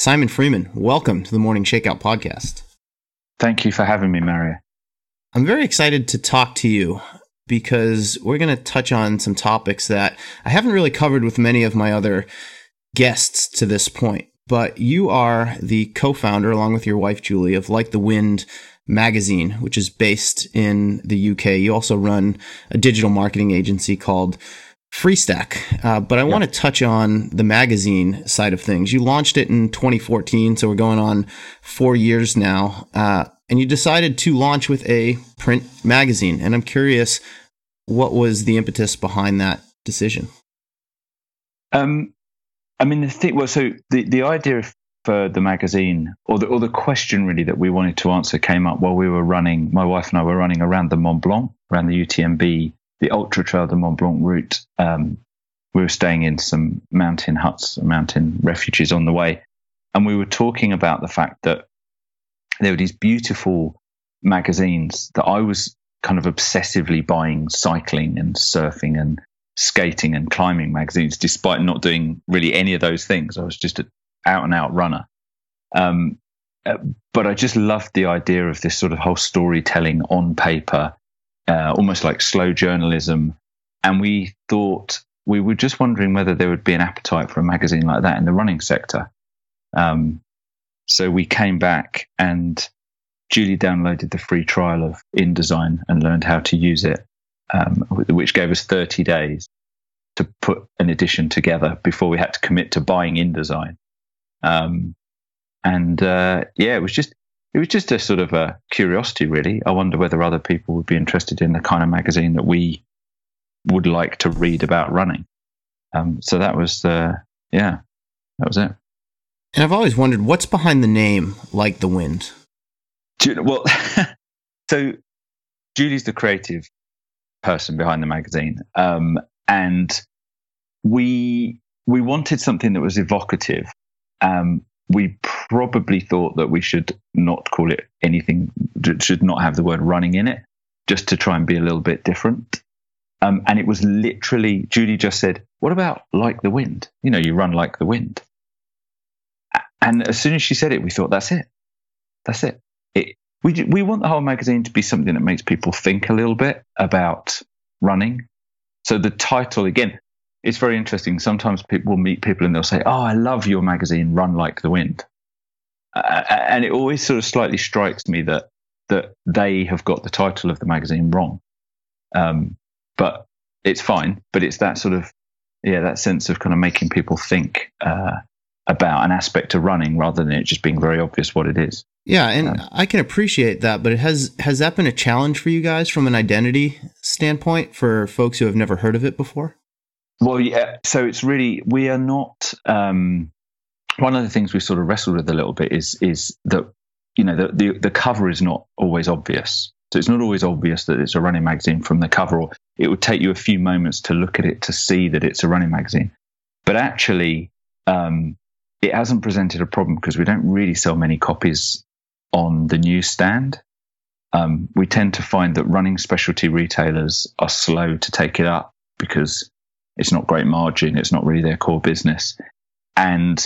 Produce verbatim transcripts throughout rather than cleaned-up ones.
Simon Freeman, welcome to the Morning Shakeout podcast. Thank you for having me, Mario. I'm very excited to talk to you because we're going to touch on some topics that I haven't really covered with many of my other guests to this point. But you are the co-founder, along with your wife, Julie, of Like the Wind magazine, which is based in the U K. You also run a digital marketing agency called Freestak. Uh, but I yep. want to touch on the magazine side of things. You launched it in twenty fourteen, so we're going on four years now. Uh, and you decided to launch with a print magazine. And I'm curious, what was the impetus behind that decision? Um, I mean, the thing, well, so the, the idea for the magazine, or the, or the question really that we wanted to answer, came up while we were running, my wife and I were running around the Mont Blanc, around the U T M B, the Ultra Trail, the Mont Blanc route. Um, we were staying in some mountain huts, mountain refuges on the way. And we were talking about the fact that there were these beautiful magazines that I was kind of obsessively buying, cycling and surfing and skating and climbing magazines, despite not doing really any of those things. I was just an out and out runner. Um, but I just loved the idea of this sort of whole storytelling on paper, uh, almost like slow journalism. And we thought, we were just wondering whether there would be an appetite for a magazine like that in the running sector. Um, so we came back and Julie downloaded the free trial of InDesign and learned how to use it, Um, which gave us thirty days to put an edition together before we had to commit to buying InDesign. Um, and uh, yeah, it was just it was just a sort of a curiosity, really. I wonder whether other people would be interested in the kind of magazine that we would like to read about running. Um, so that was, uh, yeah, that was it. And I've always wondered, what's behind the name Like the Wind? Do you, well, so Julie's the creative person behind the magazine, um, and we we wanted something that was evocative. Um, we probably thought that we should not call it anything, should not have the word running in it, just to try and be a little bit different. Um, and it was literally, Julie just said, "What about like the wind? You know, you run like the wind." And as soon as she said it, we thought, "That's it. That's it." It We we want the whole magazine to be something that makes people think a little bit about running. So the title, again, it's very interesting. Sometimes people will meet people and they'll say, "Oh, I love your magazine, Run Like the Wind." Uh, and it always sort of slightly strikes me that that they have got the title of the magazine wrong. Um, but it's fine. But it's that sort of, yeah, that sense of kind of making people think uh, about an aspect of running rather than it just being very obvious what it is. Yeah, and I can appreciate that, but it has has that been a challenge for you guys from an identity standpoint for folks who have never heard of it before? Well, yeah, so it's really, we are not, um, one of the things we sort of wrestled with a little bit is is that, you know, the, the, the cover is not always obvious. So it's not always obvious that it's a running magazine from the cover, or it would take you a few moments to look at it to see that it's a running magazine. But actually, um, it hasn't presented a problem because we don't really sell many copies on the newsstand. Um, we tend to find that running specialty retailers are slow to take it up because it's not great margin. It's not really their core business. And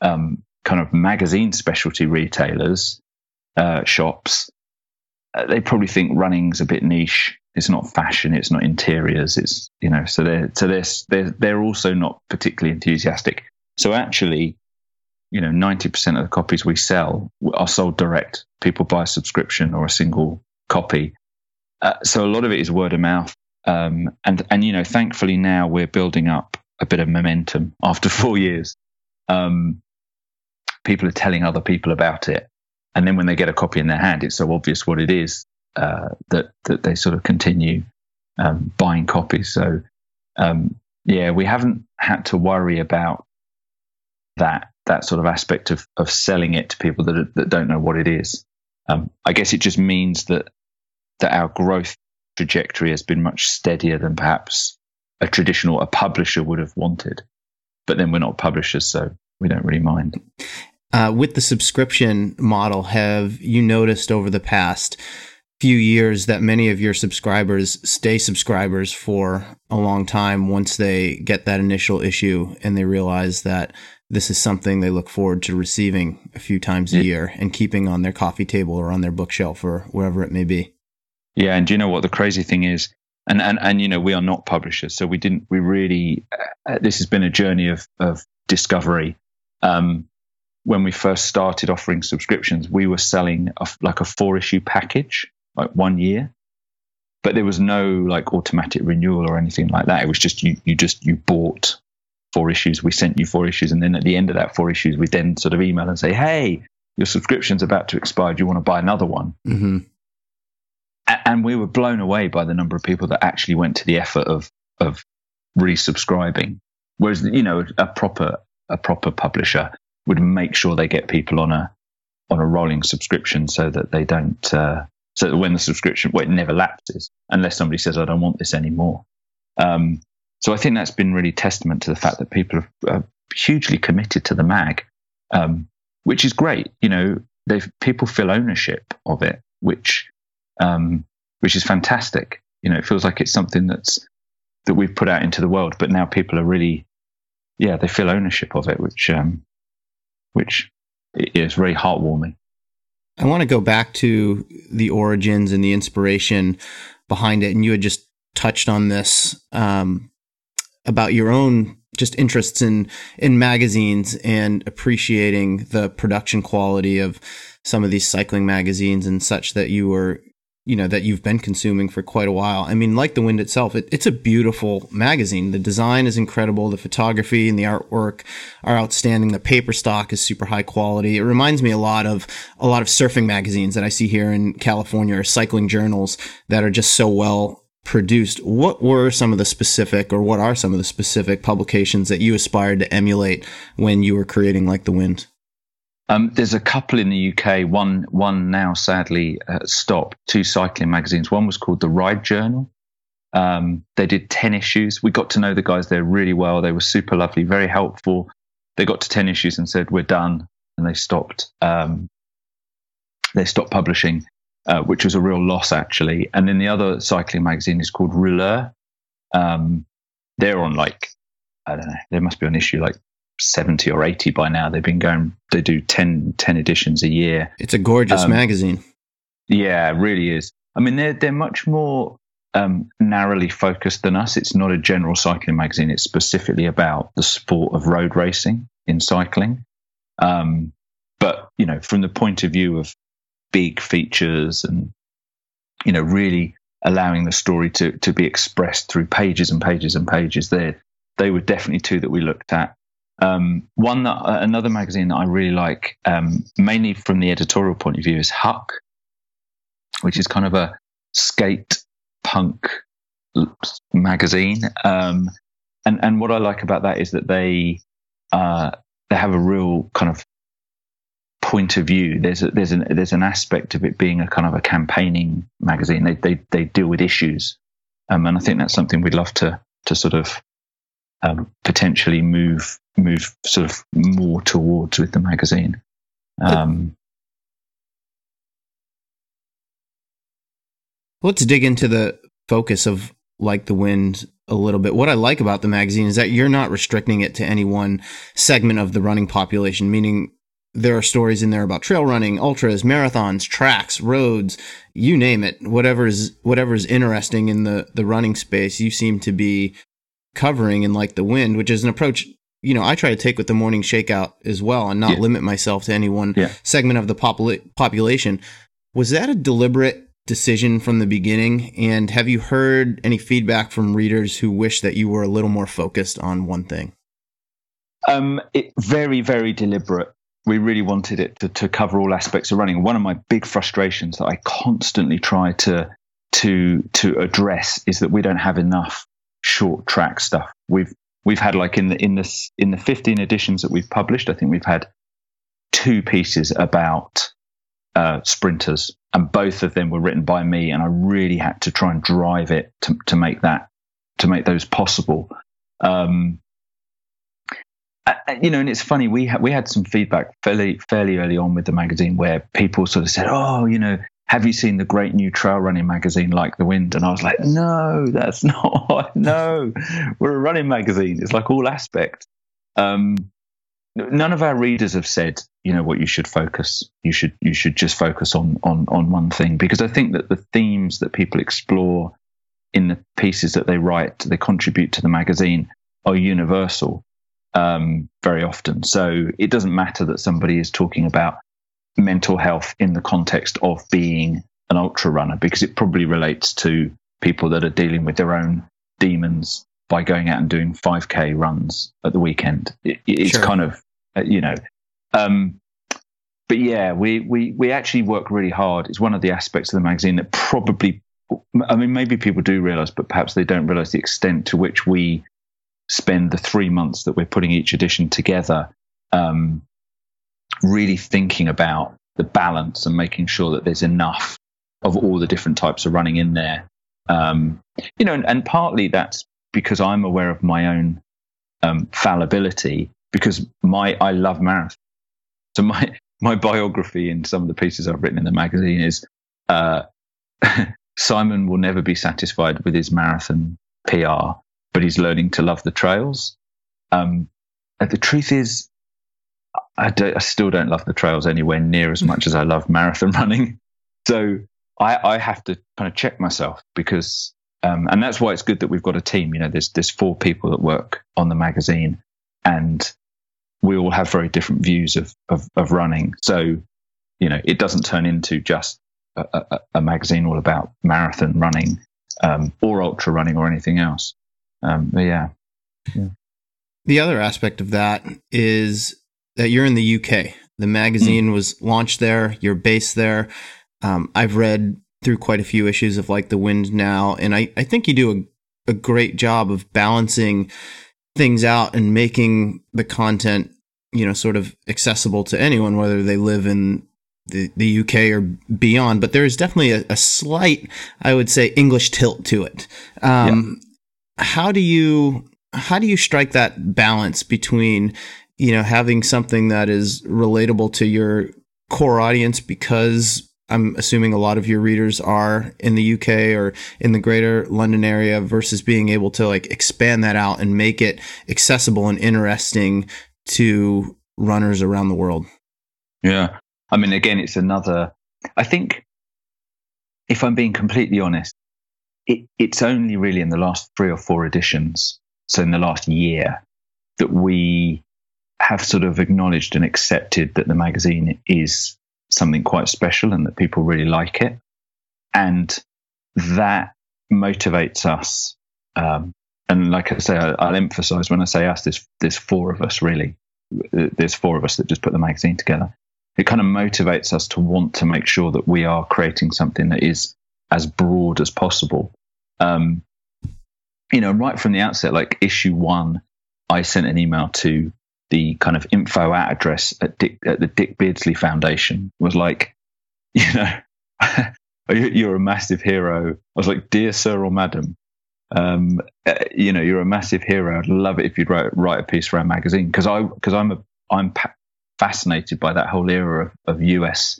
um, kind of magazine specialty retailers, uh, shops, uh, they probably think running's a bit niche. It's not fashion. It's not interiors. It's, you know, so they're, so they're, they're, they're also not particularly enthusiastic. So actually, you know, ninety percent of the copies we sell are sold direct. People buy a subscription or a single copy. Uh, so a lot of it is word of mouth. Um, and, and, you know, thankfully now we're building up a bit of momentum after four years. Um, people are telling other people about it. And then when they get a copy in their hand, it's so obvious what it is uh, that, that they sort of continue um, buying copies. So, um, yeah, we haven't had to worry about that. that sort of aspect of, of selling it to people that that don't know what it is. Um, I guess it just means that that our growth trajectory has been much steadier than perhaps a traditional, a publisher would have wanted. But then we're not publishers, so we don't really mind. Uh, with the subscription model, have you noticed over the past few years that many of your subscribers stay subscribers for a long time once they get that initial issue and they realize that this is something they look forward to receiving a few times a year and keeping on their coffee table or on their bookshelf or wherever it may be. Yeah. And do you know what the crazy thing is? And, and, and, you know, we are not publishers, so we didn't, we really, uh, this has been a journey of, of discovery. Um, when we first started offering subscriptions, we were selling a, like a four issue package, like one year, but there was no like automatic renewal or anything like that. It was just, you, you just, you bought four issues, we sent you four issues. And then at the end of that four issues, we then sort of email and say, hey, your subscription's about to expire. Do you want to buy another one? Mm-hmm. A- and we were blown away by the number of people that actually went to the effort of, of resubscribing. Whereas, you know, a proper, a proper publisher would make sure they get people on a, on a rolling subscription so that they don't, uh, so that when the subscription, well, it never lapses unless somebody says, I don't want this anymore. Um, So I think that's been really testament to the fact that people are hugely committed to the mag, um, which is great. You know, they've people feel ownership of it, which um, which is fantastic. You know, it feels like it's something that's that we've put out into the world, but now people are really, yeah, they feel ownership of it, which um, which is very heartwarming. I want to go back to the origins and the inspiration behind it, and you had just touched on this. Um, about your own just interests in, in magazines and appreciating the production quality of some of these cycling magazines and such that you were, you know, that you've been consuming for quite a while. I mean, Like the Wind itself, it, it's a beautiful magazine. The design is incredible. The photography and the artwork are outstanding. The paper stock is super high quality. It reminds me a lot of a lot of surfing magazines that I see here in California or cycling journals that are just so well produced. What were some of the specific, or what are some of the specific publications that you aspired to emulate when you were creating Like the Wind? Um, there's a couple in the U K. One, one now sadly uh, stopped. Two cycling magazines. One was called the Ride Journal. Um, they did ten issues. We got to know the guys there really well. They were super lovely, very helpful. They got to ten issues and said we're done, and they stopped. Um, they stopped publishing. Uh, which was a real loss, actually. And then the other cycling magazine is called Rouleur. Um, they're on like, I don't know, they must be on issue like seventy or eighty by now. They've been going, they do ten, ten editions a year. It's a gorgeous um, magazine. Yeah, it really is. I mean, they're, they're much more um, narrowly focused than us. It's not a general cycling magazine. It's specifically about the sport of road racing in cycling. Um, but, you know, from the point of view of big features and, you know, really allowing the story to, to be expressed through pages and pages and pages there. They were definitely two that we looked at. Um, one, that, uh, another magazine that I really like, um, mainly from the editorial point of view, is Huck, which is kind of a skate punk magazine. Um, and, and what I like about that is that they, uh, they have a real kind of point of view. There's a, there's an there's an aspect of it being a kind of a campaigning magazine. They they they deal with issues, um, and I think that's something we'd love to to sort of um, potentially move move sort of more towards with the magazine. Um, Let's dig into the focus of Like the Wind a little bit. What I like about the magazine is that you're not restricting it to any one segment of the running population, meaning there are stories in there about trail running, ultras, marathons, tracks, roads, you name it. Whatever is whatever is interesting in the, the running space, you seem to be covering in Like the Wind, which is an approach, you know, I try to take with the morning shakeout as well and not yeah. limit myself to any one yeah. segment of the popul- population. Was that a deliberate decision from the beginning? And have you heard any feedback from readers who wish that you were a little more focused on one thing? Um, it, very, very deliberate. We really wanted it to, to cover all aspects of running. One of my big frustrations that I constantly try to to to address is that we don't have enough short track stuff. We've we've had like in the in the in the fifteen editions that we've published, I think we've had two pieces about uh, sprinters, and both of them were written by me. And I really had to try and drive it to to make that to make those possible. Um, Uh, you know, and it's funny, we, ha- we had some feedback fairly fairly early on with the magazine where people sort of said, oh, you know, have you seen the great new trail running magazine, Like the Wind? And I was like, no, that's not, no, we're a running magazine. It's like all aspect. Um, none of our readers have said, you know what, you should focus. You should you should just focus on on on one thing, because I think that the themes that people explore in the pieces that they write, they contribute to the magazine, are universal um, very often. So it doesn't matter that somebody is talking about mental health in the context of being an ultra runner, because it probably relates to people that are dealing with their own demons by going out and doing five K runs at the weekend. It, it's sure. kind of, you know, um, but yeah, we, we, we actually work really hard. It's one of the aspects of the magazine that probably, I mean, maybe people do realize, but perhaps they don't realize the extent to which we spend the three months that we're putting each edition together, um, really thinking about the balance and making sure that there's enough of all the different types of running in there. Um, you know, and, and partly that's because I'm aware of my own um, fallibility, because my I love marathons. So my my biography in some of the pieces I've written in the magazine is uh, Simon will never be satisfied with his marathon P R, but he's learning to love the trails. Um, and the truth is, I, don't, I still don't love the trails anywhere near as much as I love marathon running. So I, I have to kind of check myself, because Um, and that's why it's good that we've got a team. You know, there's there's four people that work on the magazine, and we all have very different views of of, of running. So, you know, it doesn't turn into just a, a, a magazine all about marathon running um, or ultra running or anything else. Um, but yeah. yeah. The other aspect of that is that you're in the U K. The magazine mm. was launched there. You're based there. Um, I've read through quite a few issues of Like the Wind now. And I, I think you do a, a great job of balancing things out and making the content, you know, sort of accessible to anyone, whether they live in the, the U K or beyond. But there is definitely a, a slight, I would say, English tilt to it. Um, yeah. How do you, how do you strike that balance between, you know, having something that is relatable to your core audience, because I'm assuming a lot of your readers are in the U K or in the greater London area, versus being able to like expand that out and make it accessible and interesting to runners around the world? Yeah. I mean, again, it's another, I think if I'm being completely honest, it, it's only really in the last three or four editions, so in the last year, that we have sort of acknowledged and accepted that the magazine is something quite special and that people really like it. And that motivates us. Um, and like I say, I, I'll emphasize when I say us, there's, there's four of us really. There's four of us that just put the magazine together. It kind of motivates us to want to make sure that we are creating something that is as broad as possible. Um, you know, right from the outset, like issue one, I sent an email to the kind of info at address at, Dick, at the Dick Beardsley Foundation, was like, you know, you're a massive hero. I was like, dear sir or madam, um, uh, you know, you're a massive hero. I'd love it if you'd write, write a piece for our magazine, because I because I'm a I'm pa- fascinated by that whole era of, of U S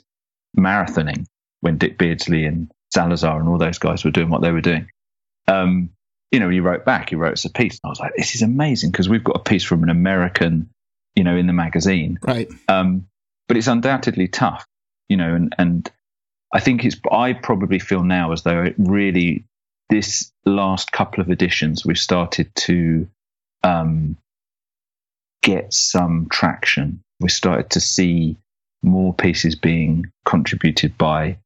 marathoning when Dick Beardsley and Salazar and all those guys were doing what they were doing. Um, you know, he wrote back. He wrote us a piece. And I was like, this is amazing, because we've got a piece from an American, you know, in the magazine. Right. Um, but it's undoubtedly tough, you know, and, and I think it's, I probably feel now as though it really, this last couple of editions, we've started to um, get some traction. We started to see more pieces being contributed by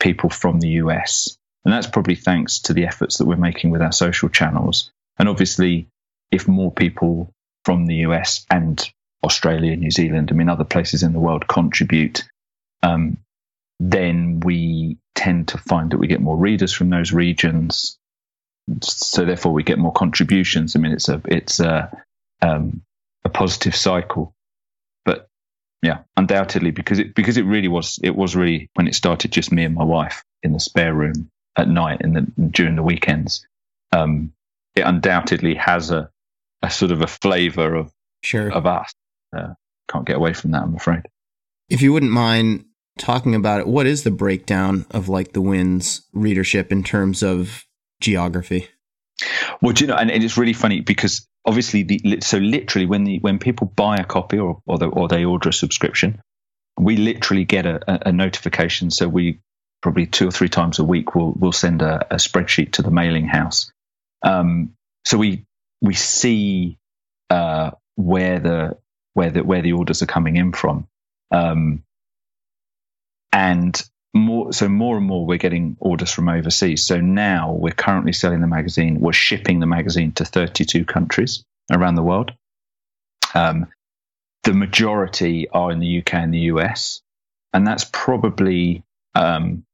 people from the U S. And that's probably thanks to the efforts that we're making with our social channels. And obviously, if more people from the U S and Australia, New Zealand, I mean, other places in the world contribute, um, then we tend to find that we get more readers from those regions. So therefore we get more contributions. I mean, it's a, it's a, um, a positive cycle, but yeah, undoubtedly, because it, because it really was, it was really, when it started, just me and my wife in the spare room at night and the, during the weekends, um, it undoubtedly has a, a sort of a flavor of sure. of us. Uh, can't get away from that, I'm afraid. If you wouldn't mind talking about it, what is the breakdown of Like the Wind's readership in terms of geography? Well, do you know, and it's really funny because obviously, the, so literally when the when people buy a copy or or, the, or they order a subscription, we literally get a, a notification. So we probably two or three times a week we'll we'll send a, a spreadsheet to the mailing house. Um, so we we see uh, where the where the where the orders are coming in from, um, and more so more and more we're getting orders from overseas. So now we're currently selling the magazine. We're shipping the magazine to thirty-two countries around the world. Um, the majority are in the U K and the U S, and that's probably um,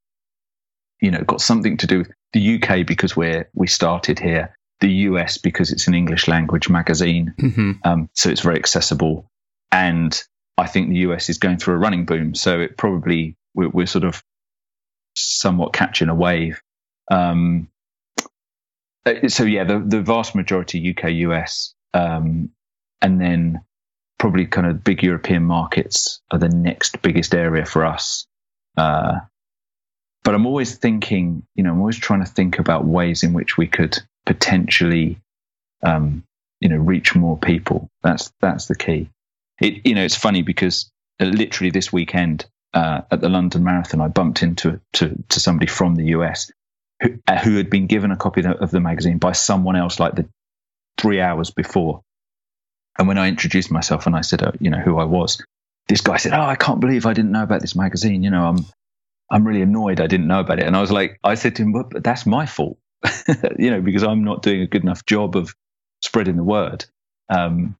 you know got something to do with the U K because we're we started here. The U S because it's an English language magazine, mm-hmm. um, so it's very accessible. And I think the U S is going through a running boom, so it probably we're, we're sort of somewhat catching a wave. Um, so yeah, the, the vast majority U K, U S, um, and then probably kind of big European markets are the next biggest area for us. Uh, but I'm always thinking, you know, I'm always trying to think about ways in which we could potentially, um, you know, reach more people. That's that's the key. It, you know, it's funny because literally this weekend uh, at the London Marathon, I bumped into to, to somebody from the U S who, uh, who had been given a copy of the magazine by someone else like the three hours before. And when I introduced myself and I said, uh, you know, who I was, this guy said, "Oh, I can't believe I didn't know about this magazine. You know, I'm I'm really annoyed I didn't know about it." And I was like, I said to him, "Well, that's my fault." You know, because I'm not doing a good enough job of spreading the word. Um,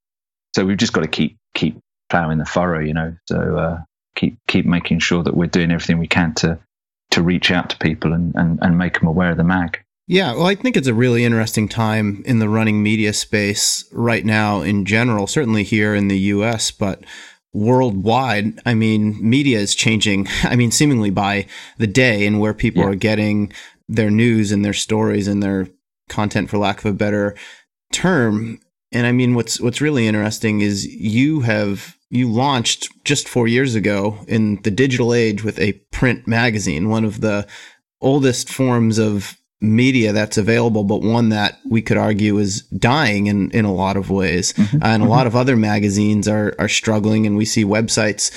so we've just got to keep keep plowing the furrow, you know. So uh, keep keep making sure that we're doing everything we can to to reach out to people and, and, and make them aware of the mag. Yeah, well, I think it's a really interesting time in the running media space right now in general, certainly here in the U S, but worldwide, I mean, media is changing, I mean, seemingly by the day, and where people yeah. are getting their news and their stories and their content, for lack of a better term. And I mean, what's what's really interesting is you have you launched just four years ago in the digital age with a print magazine, one of the oldest forms of media that's available, but one that we could argue is dying in, in a lot of ways. Mm-hmm. Uh, and a lot of other magazines are are struggling, and we see websites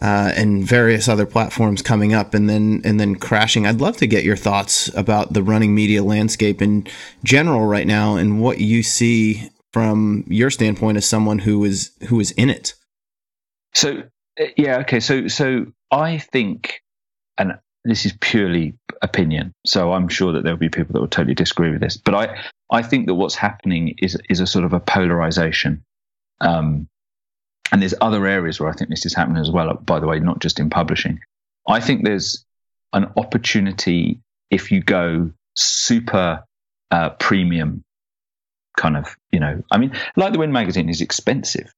Uh, and various other platforms coming up and then and then crashing. I'd love to get your thoughts about the running media landscape in general right now and what you see from your standpoint as someone who is who is in it. So, yeah, okay. So, so I think, and this is purely opinion, so I'm sure that there'll be people that will totally disagree with this, but I, I think that what's happening is is a sort of a polarization. Um, And there's other areas where I think this is happening as well, by the way, not just in publishing. I think there's an opportunity if you go super uh, premium kind of, you know, I mean, Like the Wind magazine is expensive,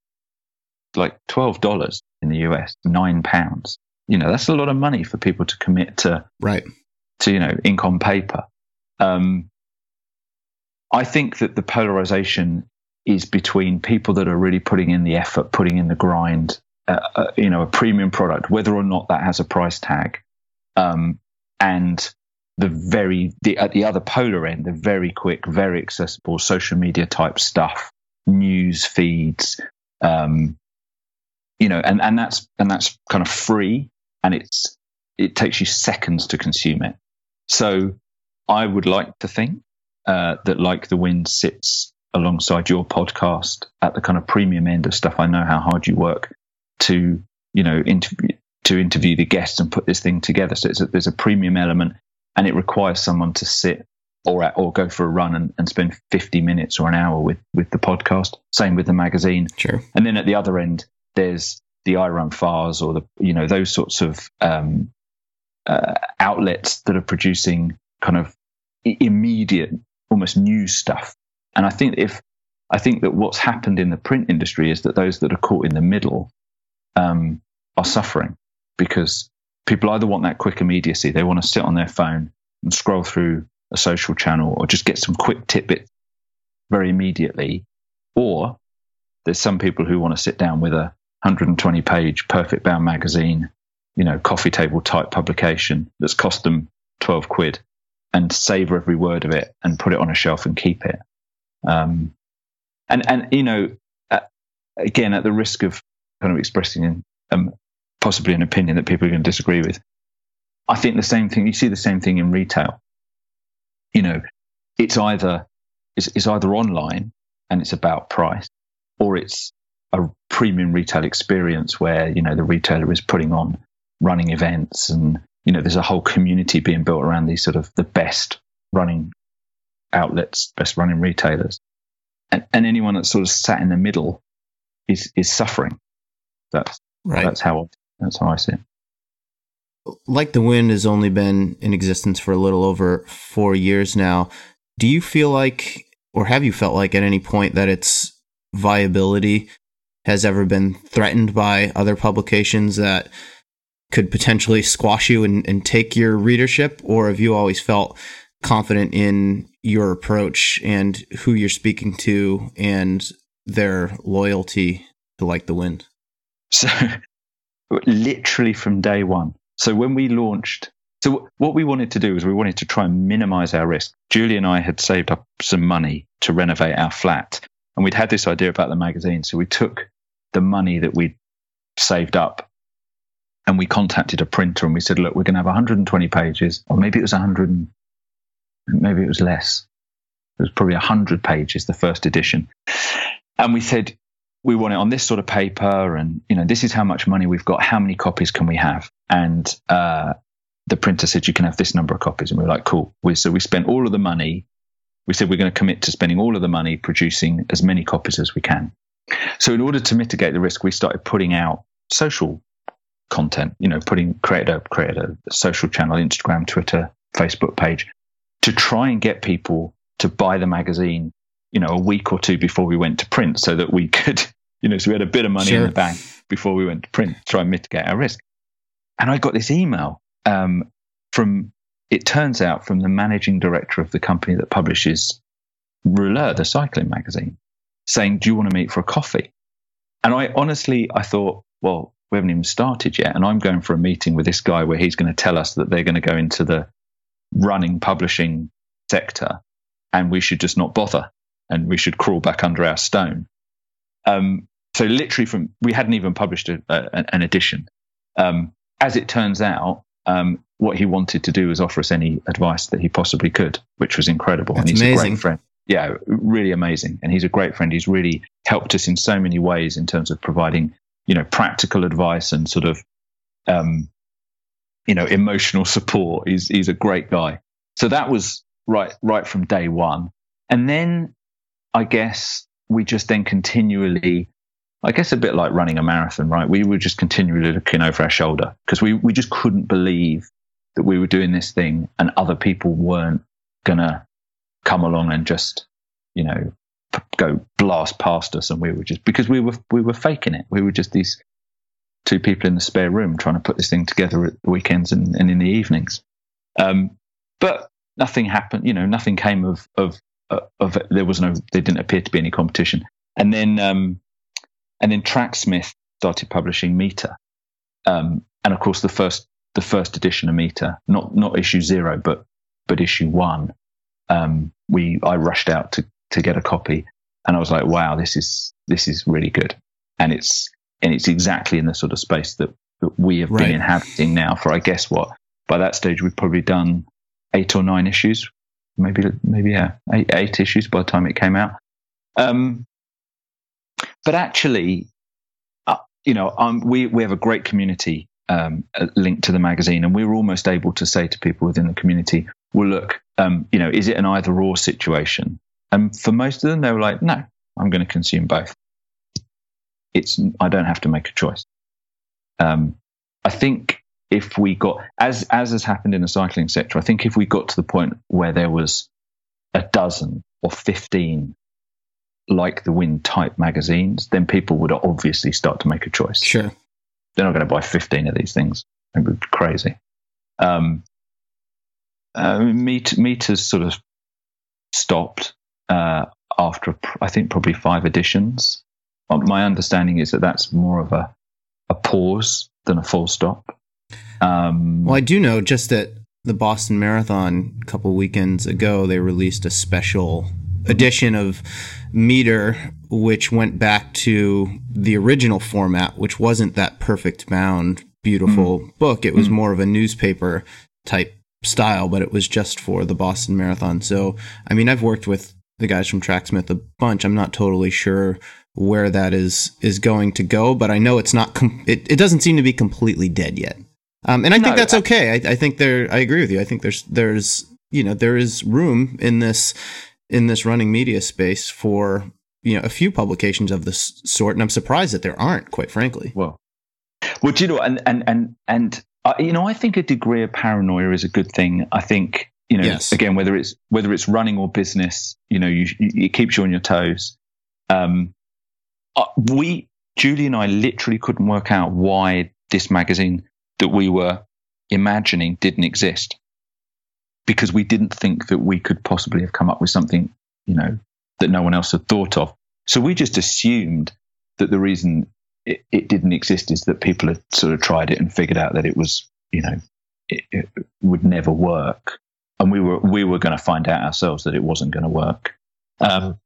like twelve dollars in the U S, nine pounds. You know, that's a lot of money for people to commit to, right. to you know, ink on paper. Um, I think that the polarization is between people that are really putting in the effort, putting in the grind, uh, uh, you know, a premium product, whether or not that has a price tag, um, and the very the, at the other polar end, the very quick, very accessible social media type stuff, news feeds, um, you know, and, and that's and that's kind of free, and it's it takes you seconds to consume it. So I would like to think uh, that Like the Wind sits alongside your podcast at the kind of premium end of stuff. I know how hard you work to, you know, interview, to interview the guests and put this thing together. So it's a, there's a premium element, and it requires someone to sit or or go for a run and, and spend fifty minutes or an hour with, with the podcast. Same with the magazine. Sure. And then at the other end, there's the I Run Fars or the, you know, those sorts of um, uh, outlets that are producing kind of immediate, almost new stuff. And I think if I think that what's happened in the print industry is that those that are caught in the middle um, are suffering, because people either want that quick immediacy, they want to sit on their phone and scroll through a social channel or just get some quick tidbit very immediately, or there's some people who want to sit down with a one hundred twenty page perfect bound magazine, you know, coffee table type publication that's cost them twelve quid and savor every word of it and put it on a shelf and keep it. Um, and, and, you know, uh, again, at the risk of kind of expressing um, possibly an opinion that people are going to disagree with, I think the same thing, you see the same thing in retail. You know, it's either, it's, it's either online and it's about price, or it's a premium retail experience where, you know, the retailer is putting on running events and, you know, there's a whole community being built around these sort of the best running outlets, best running retailers. And, and anyone that's sort of sat in the middle is, is suffering. That's right. That's how, that's how I see it. Like the Wind has only been in existence for a little over four years now. Do you feel like, or have you felt like at any point that its viability has ever been threatened by other publications that could potentially squash you and, and take your readership? Or have you always felt confident in your approach and who you're speaking to and their loyalty to Like the Wind? So literally from day one. So when we launched, so what we wanted to do was we wanted to try and minimize our risk. Julie and I had saved up some money to renovate our flat, and we'd had this idea about the magazine. So we took the money that we'd saved up and we contacted a printer and we said, look, we're going to have one hundred twenty pages, or maybe it was one hundred, maybe it was less. It was probably one hundred pages, the first edition. And we said, we want it on this sort of paper, and, you know, this is how much money we've got. How many copies can we have? And uh, the printer said, you can have this number of copies. And we were like, cool. We, so we spent all of the money. We said, we're going to commit to spending all of the money producing as many copies as we can. So in order to mitigate the risk, we started putting out social content, you know, putting, created a, created a social channel, Instagram, Twitter, Facebook page, to try and get people to buy the magazine, you know, a week or two before we went to print, so that we could, you know, so we had a bit of money sure. in the bank before we went to print to try and mitigate our risk. And I got this email um, from, it turns out, from the managing director of the company that publishes Rouleur, the cycling magazine, saying, do you want to meet for a coffee? And I honestly, I thought, well, we haven't even started yet. And I'm going for a meeting with this guy where he's going to tell us that they're going to go into the running publishing sector and we should just not bother and we should crawl back under our stone. Um, so literally from, we hadn't even published a, a, an edition. Um, as it turns out, um, what he wanted to do was offer us any advice that he possibly could, which was incredible. That's and he's amazing. A great friend. Yeah, really amazing. And he's a great friend. He's really helped us in so many ways in terms of providing, you know, practical advice and sort of, um, you know, emotional support. He's, he's a great guy. So that was right, right from day one. And then, I guess we just then continually, I guess a bit like running a marathon, right? We were just continually looking over our shoulder because we, we just couldn't believe that we were doing this thing and other people weren't going to come along and just, you know, p- go blast past us. And we were just, because we were, we were faking it. We were just these two people in the spare room trying to put this thing together at the weekends and, and in the evenings. Um, but nothing happened, you know, nothing came of, of, Uh, of there was no, there didn't appear to be any competition. And then, um, and then Tracksmith started publishing Meter, um, and of course the first the first edition of Meter, not not issue zero, but but issue one. Um, we I rushed out to to get a copy, and I was like, wow, this is this is really good, and it's and it's exactly in the sort of space that, that we have right. been inhabiting now for, I guess, what, by that stage we've probably done eight or nine issues. Maybe, maybe yeah, eight, eight issues by the time it came out. Um, but actually, uh, you know, um, we we have a great community um, linked to the magazine, and we were almost able to say to people within the community, "Well, look, um, you know, is it an either-or situation?" And for most of them, they were like, "No, I'm going to consume both. It's I don't have to make a choice." Um, I think. If we got, as as has happened in the cycling sector, I think if we got to the point where there was a dozen or fifteen Like the Wind type magazines, then people would obviously start to make a choice. Sure. They're not going to buy fifteen of these things. It would be crazy. Um, uh, Meter, Meter's sort of stopped uh, after, I think, probably five editions. My understanding is that that's more of a, a pause than a full stop. Um, well, I do know just that the Boston Marathon a couple weekends ago, they released a special edition of Meter, which went back to the original format, which wasn't that perfect bound, beautiful mm. book. It was mm. more of a newspaper type style, but it was just for the Boston Marathon. So, I mean, I've worked with the guys from Tracksmith a bunch. I'm not totally sure where that is is going to go, but I know it's not. Com- it, it doesn't seem to be completely dead yet, um, and I no, think that's okay. I, I think there. I agree with you. I think there's there's you know there is room in this in this running media space for you know a few publications of this sort, and I'm surprised that there aren't, quite frankly. Well, well, do you know, and and and and uh, you know, I think a degree of paranoia is a good thing. I think you know, yes. again, whether it's whether it's running or business, you know, you, you, it keeps you on your toes. Um, Uh, we, Julie and I, literally couldn't work out why this magazine that we were imagining didn't exist, because we didn't think that we could possibly have come up with something, you know, that no one else had thought of. So we just assumed that the reason it, it didn't exist is that people had sort of tried it and figured out that it was, you know, it, it would never work, and we were we were going to find out ourselves that it wasn't going to work. Um,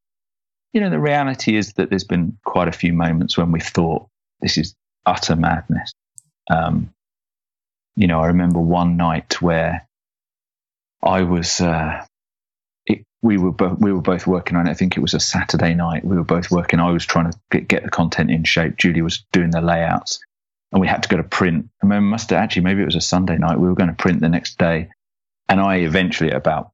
You know, the reality is that there's been quite a few moments when we thought this is utter madness. Um, you know, I remember one night where I was, uh, it, we were bo- we were both working on it. I think it was a Saturday night. We were both working. I was trying to get, get the content in shape. Julie was doing the layouts, and we had to go to print. I remember, must have, actually, maybe it was a Sunday night. We were going to print the next day, and I eventually, at about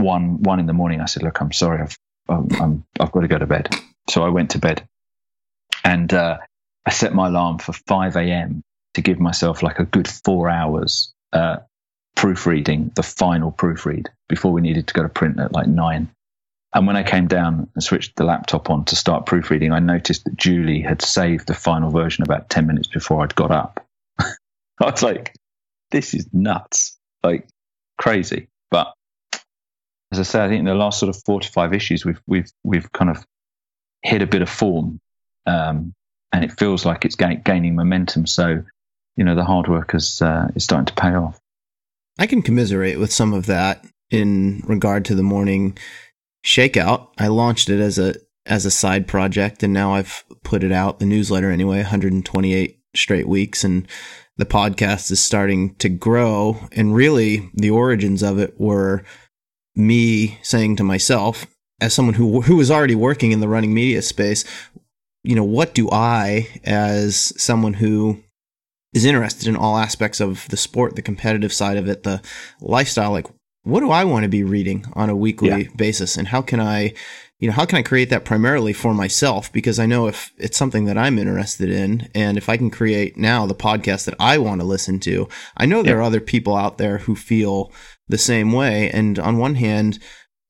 one one in the morning, I said, "Look, I'm sorry, I've." I'm, I've got to go to bed." So I went to bed, and uh, I set my alarm for five a.m. to give myself like a good four hours uh, proofreading, the final proofread, before we needed to go to print at like nine. And when I came down and switched the laptop on to start proofreading, I noticed that Julie had saved the final version about ten minutes before I'd got up. I was like, this is nuts, like crazy. But as I say, I think in the last sort of four to five issues, we've we've we've kind of hit a bit of form, um, and it feels like it's ga- gaining momentum. So, you know, the hard work is uh, is starting to pay off. I can commiserate with some of that in regard to the morning shakeout. I launched it as a as a side project, and now I've put it out, the newsletter anyway, one hundred twenty-eight straight weeks, and the podcast is starting to grow. And really, the origins of it were me saying to myself, as someone who who was already working in the running media space, you know, what do I, as someone who is interested in all aspects of the sport, the competitive side of it, the lifestyle, like, what do I want to be reading on a weekly yeah. basis? And how can I, you know, how can I create that primarily for myself? Because I know if it's something that I'm interested in, and if I can create now the podcast that I want to listen to, I know there yeah. are other people out there who feel the same way. And on one hand,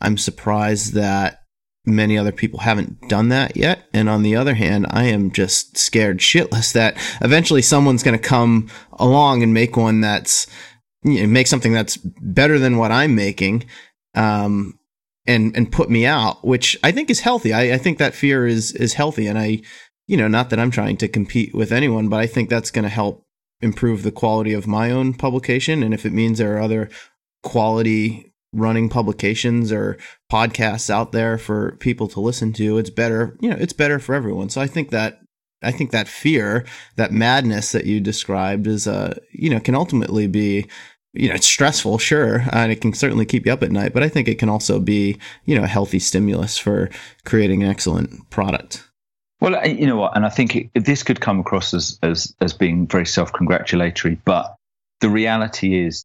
I'm surprised that many other people haven't done that yet. And on the other hand, I am just scared shitless that eventually someone's going to come along and make one that's, you know, make something that's better than what I'm making, um, and, and put me out, which I think is healthy. I, I think that fear is, is healthy. And I, you know, not that I'm trying to compete with anyone, but I think that's going to help improve the quality of my own publication. And if it means there are other quality running publications or podcasts out there for people to listen to, it's better, you know, it's better for everyone. So I think that, I think that fear, that madness that you described is, uh, you know, can ultimately be, you know, it's stressful, sure. And it can certainly keep you up at night, but I think it can also be, you know, a healthy stimulus for creating an excellent product. Well, you know what, and I think it, this could come across as, as, as being very self-congratulatory, but the reality is,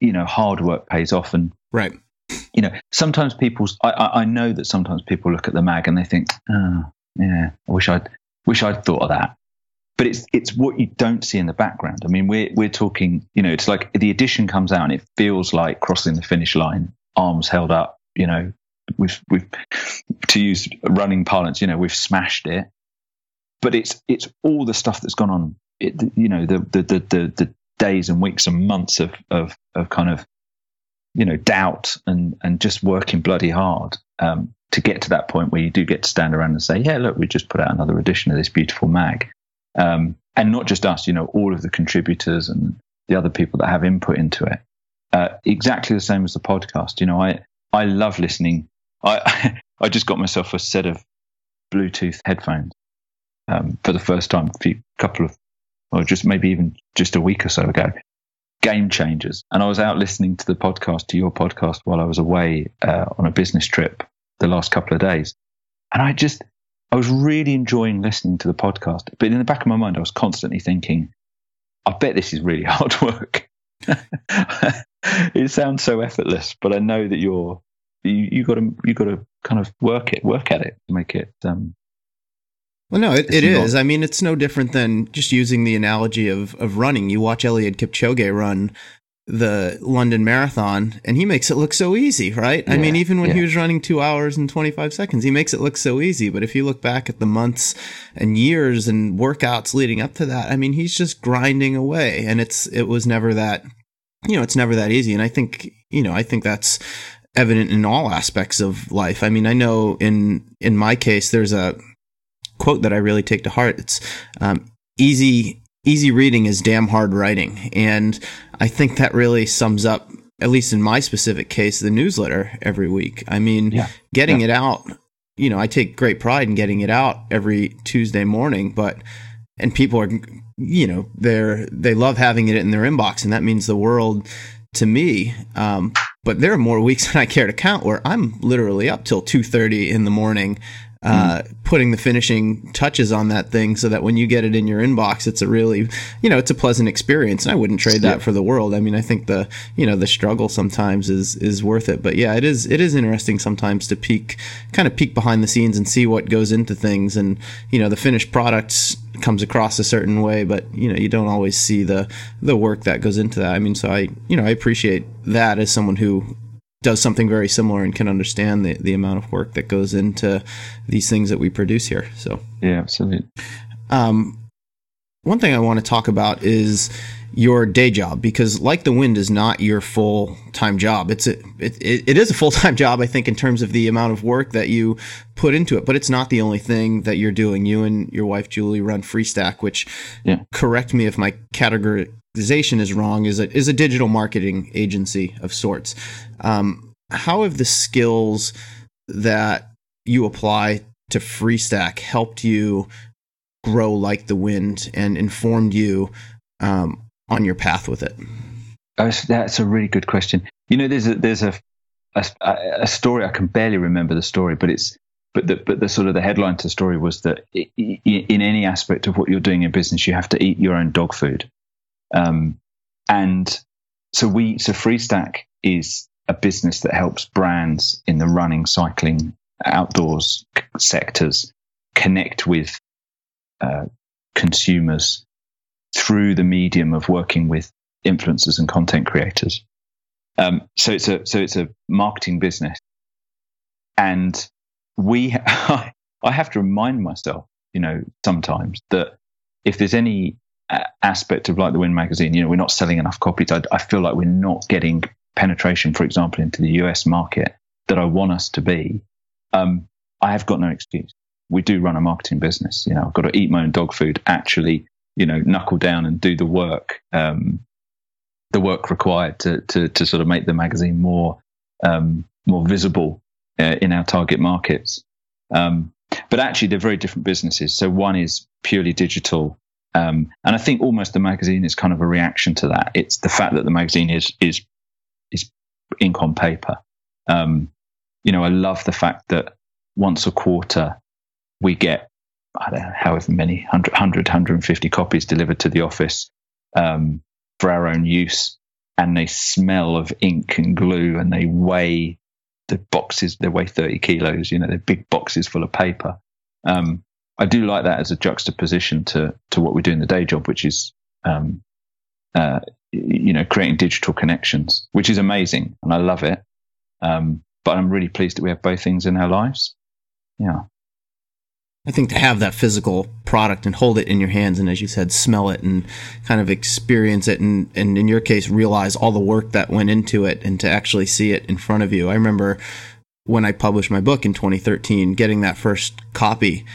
you know, hard work pays off. And, right. you know, sometimes people's, I, I, I know that sometimes people look at the mag and they think, oh, yeah, I wish I'd, wish I'd thought of that. But it's, it's what you don't see in the background. I mean, we're, we're talking, you know, it's like the edition comes out and it feels like crossing the finish line, arms held up, you know, we've, we've, to use running parlance, you know, we've smashed it. But it's, it's all the stuff that's gone on, it, you know, the, the, the, the, the days and weeks and months of, of, of kind of, you know, doubt and, and just working bloody hard um, to get to that point where you do get to stand around and say, yeah, look, we just put out another edition of this beautiful mag. Um, and not just us, you know, all of the contributors and the other people that have input into it. uh, exactly the same as the podcast. You know, I, I love listening. I I just got myself a set of Bluetooth headphones um, for the first time a few, couple of, or just maybe even just a week or so ago. Game changers. And I was out listening to the podcast, to your podcast, while I was away uh, on a business trip the last couple of days. And I just, I was really enjoying listening to the podcast. But in the back of my mind, I was constantly thinking, I bet this is really hard work. It sounds so effortless, but I know that you're, you, you got to, you got to kind of work it, work at it to make it. Um, well, no, it, it is. Not- I mean, it's no different than just using the analogy of, of running. You watch Eliud Kipchoge run the London Marathon and he makes it look so easy, right? Yeah, I mean, even when yeah. he was running two hours and twenty-five seconds, he makes it look so easy. But if you look back at the months and years and workouts leading up to that, I mean, he's just grinding away, and it's, it was never that, you know, it's never that easy. And I think, you know, I think that's evident in all aspects of life. I mean, I know in, in my case, there's a quote that I really take to heart. It's, um, easy, Easy reading is damn hard writing, and I think that really sums up, at least in my specific case, the newsletter every week. I mean, yeah, getting yeah. it out, you know, I take great pride in getting it out every Tuesday morning, but, and people are, you know, they're, they love having it in their inbox, and that means the world to me. Um, but there are more weeks than I care to count where I'm literally up till two thirty in the morning, Uh, mm-hmm. putting the finishing touches on that thing so that when you get it in your inbox, it's a really, you know, it's a pleasant experience. And I wouldn't trade that yeah. for the world. I mean, I think the, you know, the struggle sometimes is, is worth it. But yeah, it is, it is interesting sometimes to peek, kind of peek behind the scenes and see what goes into things. And, you know, the finished product comes across a certain way, but, you know, you don't always see the, the work that goes into that. I mean, so I, you know, I appreciate that as someone who does something very similar and can understand the, the amount of work that goes into these things that we produce here. So yeah, absolutely. Um, one thing I want to talk about is your day job, because Like the Wind is not your full-time job. It's a, it, it, it is a full-time job, I think, in terms of the amount of work that you put into it, but it's not the only thing that you're doing. You and your wife, Julie, run Freestak, which, yeah. correct me if my category is wrong, is a, is a digital marketing agency of sorts. Um, how have the skills that you apply to Freestak helped you grow Like the Wind and informed you um, on your path with it? Oh, that's a really good question. You know, there's a, there's a, a, a story, I can barely remember the story, but it's but the, but the sort of the headline to the story was that in any aspect of what you're doing in business, you have to eat your own dog food. Um, and so we, so Freestak is a business that helps brands in the running, cycling, outdoors c- sectors connect with, uh, consumers through the medium of working with influencers and content creators. Um, so it's a, so it's a marketing business, and we, I have to remind myself, you know, sometimes that if there's any aspect of Like the Wind magazine, you know, we're not selling enough copies. I, I feel like we're not getting penetration, for example, into the U S market that I want us to be. Um, I have got no excuse. We do run a marketing business. You know, I've got to eat my own dog food, actually, you know, knuckle down and do the work, um, the work required to, to, to sort of make the magazine more, um, more visible uh, in our target markets. Um, but actually they're very different businesses. So one is purely digital. Um, and I think almost the magazine is kind of a reaction to that. It's the fact that the magazine is is is ink on paper. Um, you know, I love the fact that once a quarter we get, I don't know, however many, one hundred, one hundred fifty copies delivered to the office um, for our own use, and they smell of ink and glue, and they weigh the boxes. They weigh thirty kilos. You know, they're big boxes full of paper. Um, I do like that as a juxtaposition to, to what we do in the day job, which is, um, uh, you know, creating digital connections, which is amazing. And I love it. Um, but I'm really pleased that we have both things in our lives. Yeah. I think to have that physical product and hold it in your hands and, as you said, smell it and kind of experience it and, and in your case, realize all the work that went into it and to actually see it in front of you. I remember when I published my book in twenty thirteen, getting that first copy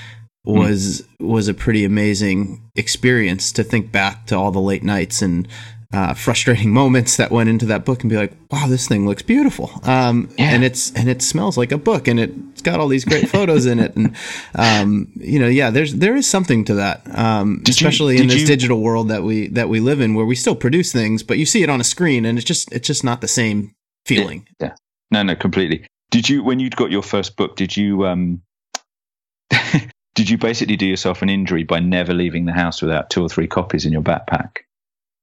was was a pretty amazing experience, to think back to all the late nights and uh, frustrating moments that went into that book and be like, wow, this thing looks beautiful. Um, yeah. And it's, and it smells like a book, and it's got all these great photos in it. And, um, you know, yeah, there's, there is something to that. Um, did especially you, in this you... digital world that we, that we live in, where we still produce things, but you see it on a screen and it's just, it's just not the same feeling. Yeah. yeah. No, no, completely. Did you, when you'd got your first book, did you, um, did you basically do yourself an injury by never leaving the house without two or three copies in your backpack?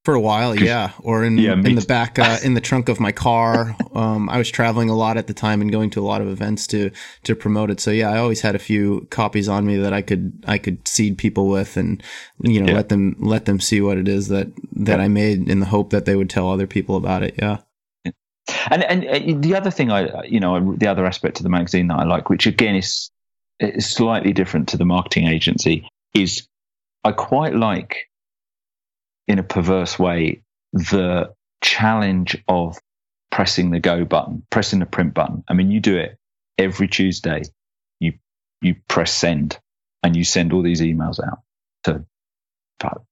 For a while, yeah, or in yeah, in the back, uh, in the trunk of my car. Um, I was traveling a lot at the time and going to a lot of events to to promote it. So yeah, I always had a few copies on me that I could I could seed people with, and you know yeah. let them let them see what it is that that yeah. I made, in the hope that they would tell other people about it. Yeah, yeah. and and uh, the other thing I you know the other aspect of the magazine that I like, which again is, is slightly different to the marketing agency, is I quite like, in a perverse way, the challenge of pressing the go button, pressing the print button. I mean, you do it every Tuesday. You you press send, and you send all these emails out to,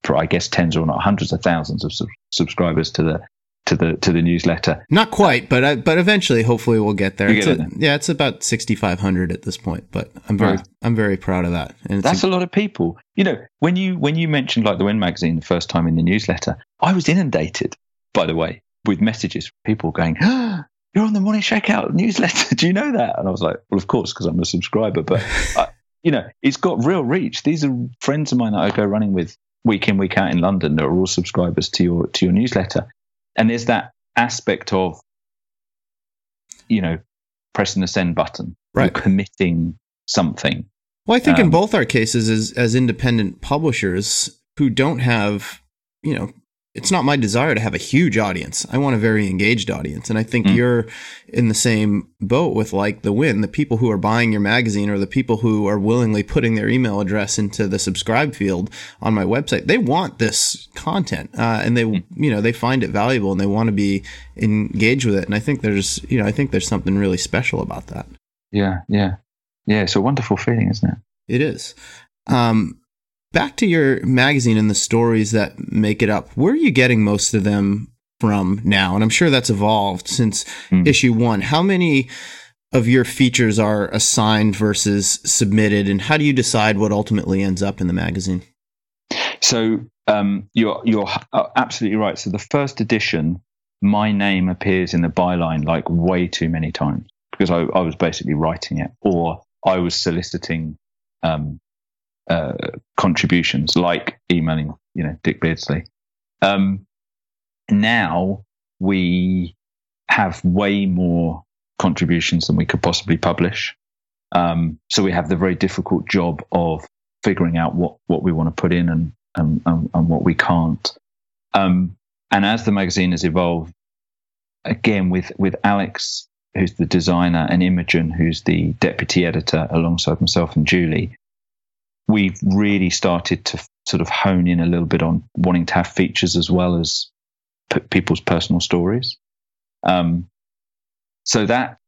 for I guess, tens or not hundreds of thousands of sub- subscribers to the to the to the newsletter. Not quite, but I, but eventually, hopefully, we'll get there. It's get a, yeah, it's about sixty-five hundred at this point, but I'm very right. I'm very proud of that. And that's a lot of people. You know, when you when you mentioned Like the Wind magazine the first time in the newsletter, I was inundated, by the way, with messages from people going, ah, "You're on the Morning Shakeout newsletter. Do you know that?" And I was like, "Well, of course, because I'm a subscriber." But I, you know, it's got real reach. These are friends of mine that I go running with week in, week out in London that are all subscribers to your to your newsletter. And there's that aspect of, you know, pressing the send button, right, committing something. Well, I think um, in both our cases, as as independent publishers who don't have, you know, it's not my desire to have a huge audience. I want a very engaged audience. And I think mm. you're in the same boat with Like the Wind. The people who are buying your magazine, or the people who are willingly putting their email address into the subscribe field on my website, they want this content, uh, and they, mm. you know, they find it valuable and they want to be engaged with it. And I think there's, you know, I think there's something really special about that. Yeah. Yeah. Yeah. It's a wonderful feeling, isn't it? It is. Um, Back to your magazine and the stories that make it up, where are you getting most of them from now? And I'm sure that's evolved since mm. issue one. How many of your features are assigned versus submitted, and how do you decide what ultimately ends up in the magazine? So um, you're, you're absolutely right. So the first edition, my name appears in the byline like way too many times, because I, I was basically writing it, or I was soliciting um uh contributions, like emailing you know Dick Beardsley. Um now we have way more contributions than we could possibly publish, um so we have the very difficult job of figuring out what what we want to put in and and, and, and what we can't. Um and as the magazine has evolved, again, with with Alex, who's the designer, and Imogen, who's the deputy editor, alongside myself and Julie, we've really started to sort of hone in a little bit on wanting to have features as well as p- people's personal stories. Um, so that,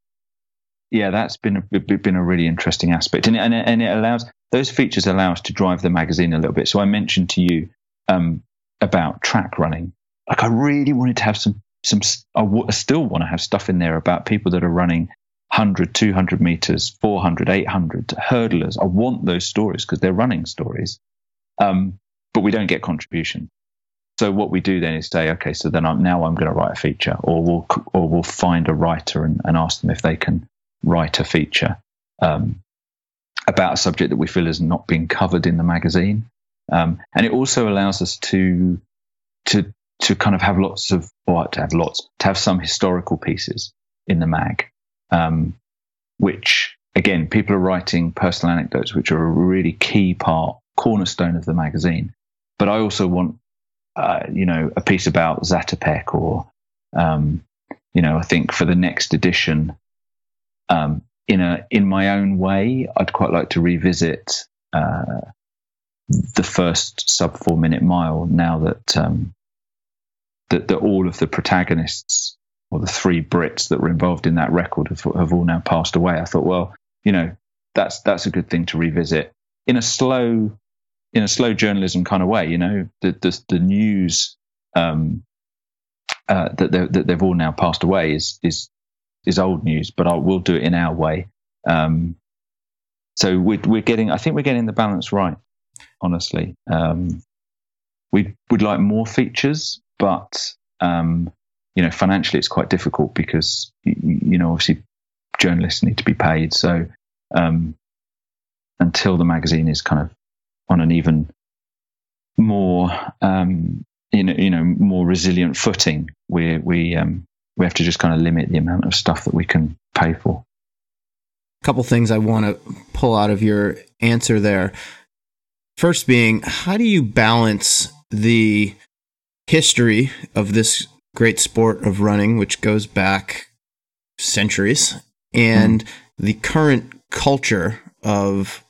yeah, that's been a, been a really interesting aspect, and and and it allows those features allow us to drive the magazine a little bit. So I mentioned to you um, about track running. Like, I really wanted to have some some. I, w- I still want to have stuff in there about people that are running one hundred, two hundred meters, four hundred, eight hundred, hurdlers. I want those stories because they're running stories, um, but we don't get contribution. So what we do then is say, okay, so then I'm, now I'm going to write a feature, or we'll or we'll find a writer and, and ask them if they can write a feature um, about a subject that we feel has not been covered in the magazine. Um, and it also allows us to to to kind of have lots of or to have lots to have some historical pieces in the mag. Um, which again, people are writing personal anecdotes, which are a really key part, cornerstone of the magazine. But I also want, uh, you know, a piece about Zatopek, or, um, you know, I think for the next edition, um, in a in my own way, I'd quite like to revisit uh, the first sub four minute mile. Now that um, that, that all of the protagonists, or the three Brits that were involved in that record, have, have all now passed away. I thought, well, you know, that's that's a good thing to revisit in a slow, in a slow journalism kind of way. You know, the the, the news um, uh, that, that they've all now passed away is is is old news. But I will do it in our way. Um, so we're we're getting. I think we're getting the balance right. Honestly, um, we would like more features, but um, you know, financially it's quite difficult because you, you know obviously journalists need to be paid. So um, until the magazine is kind of on an even more um, you know you know more resilient footing, we we um, we have to just kind of limit the amount of stuff that we can pay for. A couple things I want to pull out of your answer there. First being, how do you balance the history of this great sport of running, which goes back centuries, and mm. the current culture of,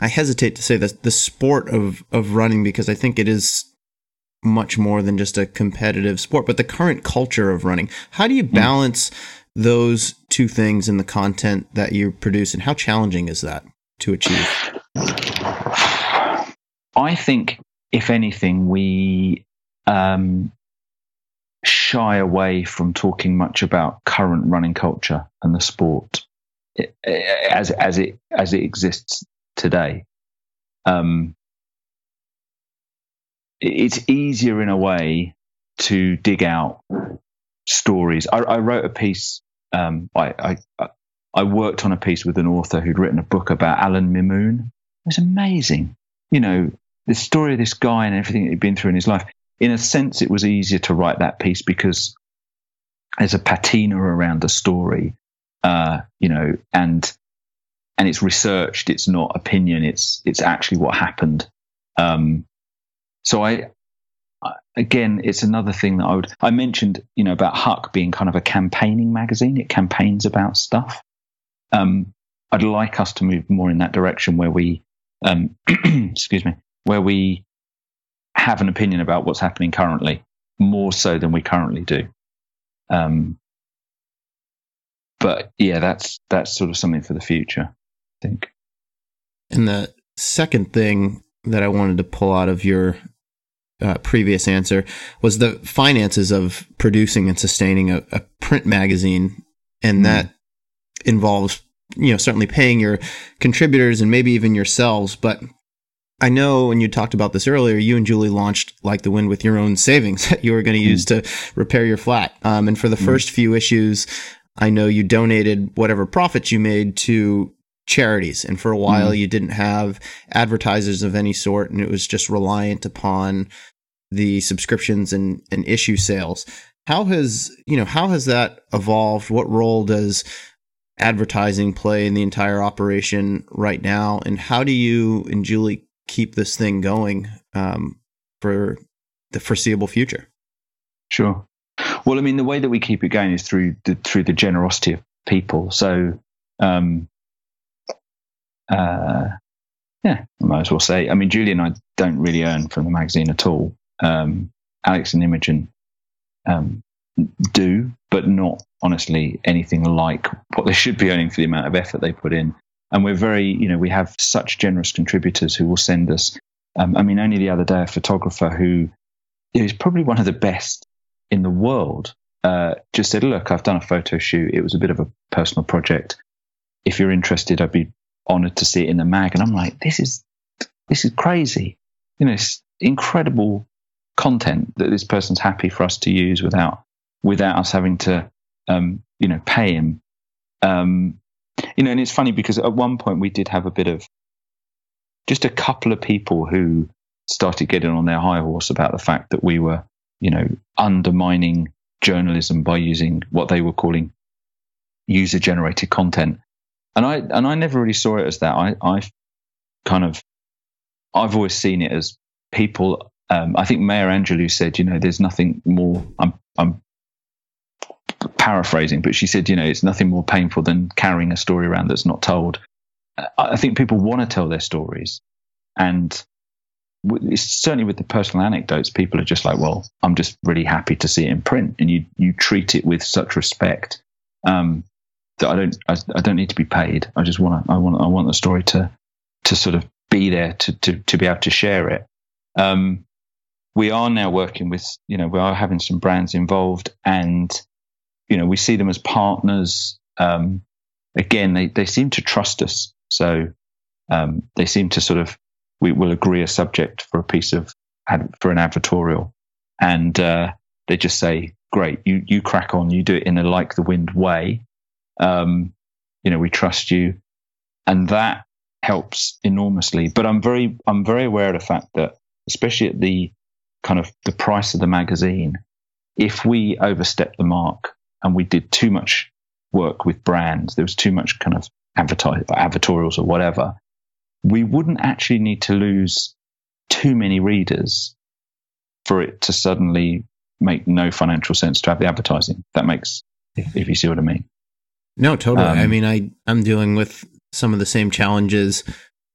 I hesitate to say this, the sport of, of running, because I think it is much more than just a competitive sport, but the current culture of running. How do you balance mm. those two things in the content that you produce, and how challenging is that to achieve? I think, if anything, we um, shy away from talking much about current running culture and the sport as as it as it exists today. Um, it's easier in a way to dig out stories. I, I wrote a piece. Um, I, I I worked on a piece with an author who'd written a book about Alan Mimoon. It was amazing. You know, the story of this guy and everything that he'd been through in his life. In a sense, it was easier to write that piece because there's a patina around the story, uh, you know, and and it's researched. It's not opinion. It's it's actually what happened. Um, so I, again, it's another thing that I would. I mentioned, you know, about Huck being kind of a campaigning magazine. It campaigns about stuff. Um, I'd like us to move more in that direction where we, um, excuse me, where we have an opinion about what's happening currently, more so than we currently do. Um, but yeah, that's that's sort of something for the future, I think. And the second thing that I wanted to pull out of your uh, previous answer was the finances of producing and sustaining a, a print magazine, and mm. that involves, you know, certainly paying your contributors and maybe even yourselves. But I know, and you talked about this earlier, you and Julie launched Like the Wind with your own savings that you were going to mm. use to repair your flat. Um, and for the mm. first few issues, I know you donated whatever profits you made to charities. And for a while, mm. you didn't have advertisers of any sort, and it was just reliant upon the subscriptions and, and issue sales. How has, you know, how has that evolved? What role does advertising play in the entire operation right now, and how do you and Julie keep this thing going um, for the foreseeable future? Sure. Well, I mean, the way that we keep it going is through the through the generosity of people. So, um, uh, yeah, I might as well say. I mean, Julie and I don't really earn from the magazine at all. Um, Alex and Imogen um, do, but not, honestly, anything like what they should be earning for the amount of effort they put in. And we're very, you know, we have such generous contributors who will send us. Um, I mean, only the other day, a photographer who is probably one of the best in the world uh, just said, look, I've done a photo shoot. It was a bit of a personal project. If you're interested, I'd be honored to see it in the mag. And I'm like, this is, this is crazy. You know, it's incredible content that this person's happy for us to use without, without us having to, Um, you know, pay him. Um, you know, and it's funny because at one point we did have a bit of just a couple of people who started getting on their high horse about the fact that we were, you know, undermining journalism by using what they were calling user-generated content. And I and I never really saw it as that. I I kind of I've always seen it as people. Um, I think Mayor Angelou said, you know, there's nothing more. I'm I'm. paraphrasing, but she said, you know, it's nothing more painful than carrying a story around that's not told. I think people want to tell their stories, and it's certainly with the personal anecdotes, people are just like, well, I'm just really happy to see it in print, and you you treat it with such respect um, that I don't I, I don't need to be paid. I just want to, I want I want the story to to sort of be there to to to be able to share it. Um, we are now working with, you know, we are having some brands involved, and, you know, we see them as partners. Um, again, they, they seem to trust us. So um, they seem to sort of, we will agree a subject for a piece of, for an advertorial. And uh, they just say, great, you, you crack on, you do it in a Like the Wind way. Um, you know, we trust you. And that helps enormously. But I'm very, I'm very aware of the fact that, especially at the kind of the price of the magazine, if we overstepped the mark and we did too much work with brands, there was too much kind of advertise, advertorials or whatever, we wouldn't actually need to lose too many readers for it to suddenly make no financial sense to have the advertising. That makes, if, if you see what I mean. No, totally. Um, I mean, I, I'm dealing with some of the same challenges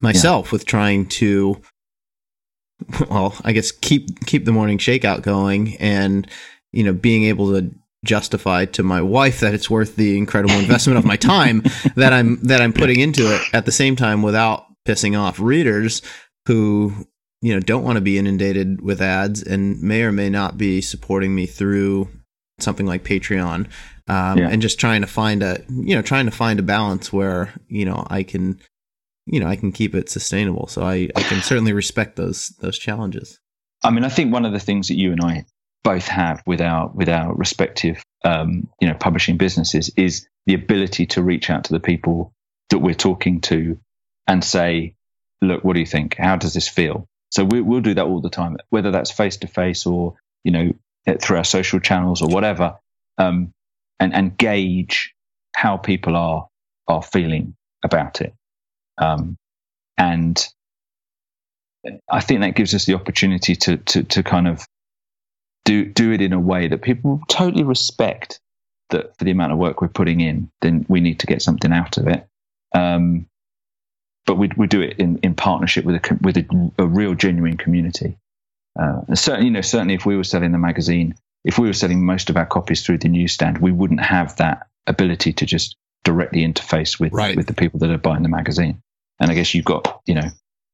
myself yeah. with trying to, well, I guess keep keep the morning shakeout going, and, you know, being able to justify to my wife that it's worth the incredible investment of my time that I'm that I'm putting into it, at the same time without pissing off readers who, you know, don't want to be inundated with ads and may or may not be supporting me through something like Patreon. Um, yeah. And just trying to find a, you know, trying to find a balance where, you know, I can, you know, I can keep it sustainable. So I, I can certainly respect those, those challenges. I mean, I think one of the things that you and I both have with our, with our respective, um, you know, publishing businesses is the ability to reach out to the people that we're talking to and say, look, what do you think? How does this feel? So we, we'll do that all the time, whether that's face to face or, you know, through our social channels or whatever, um, and, and gauge how people are, are feeling about it. Um, and I think that gives us the opportunity to, to, to kind of do, do it in a way that people totally respect, that for the amount of work we're putting in, then we need to get something out of it. Um, but we, we do it in, in partnership with a, with a, a real genuine community. Uh, and certainly, you know, certainly if we were selling the magazine, if we were selling most of our copies through the newsstand, we wouldn't have that ability to just directly interface with, right. with the people that are buying the magazine. And I guess you've got, you know,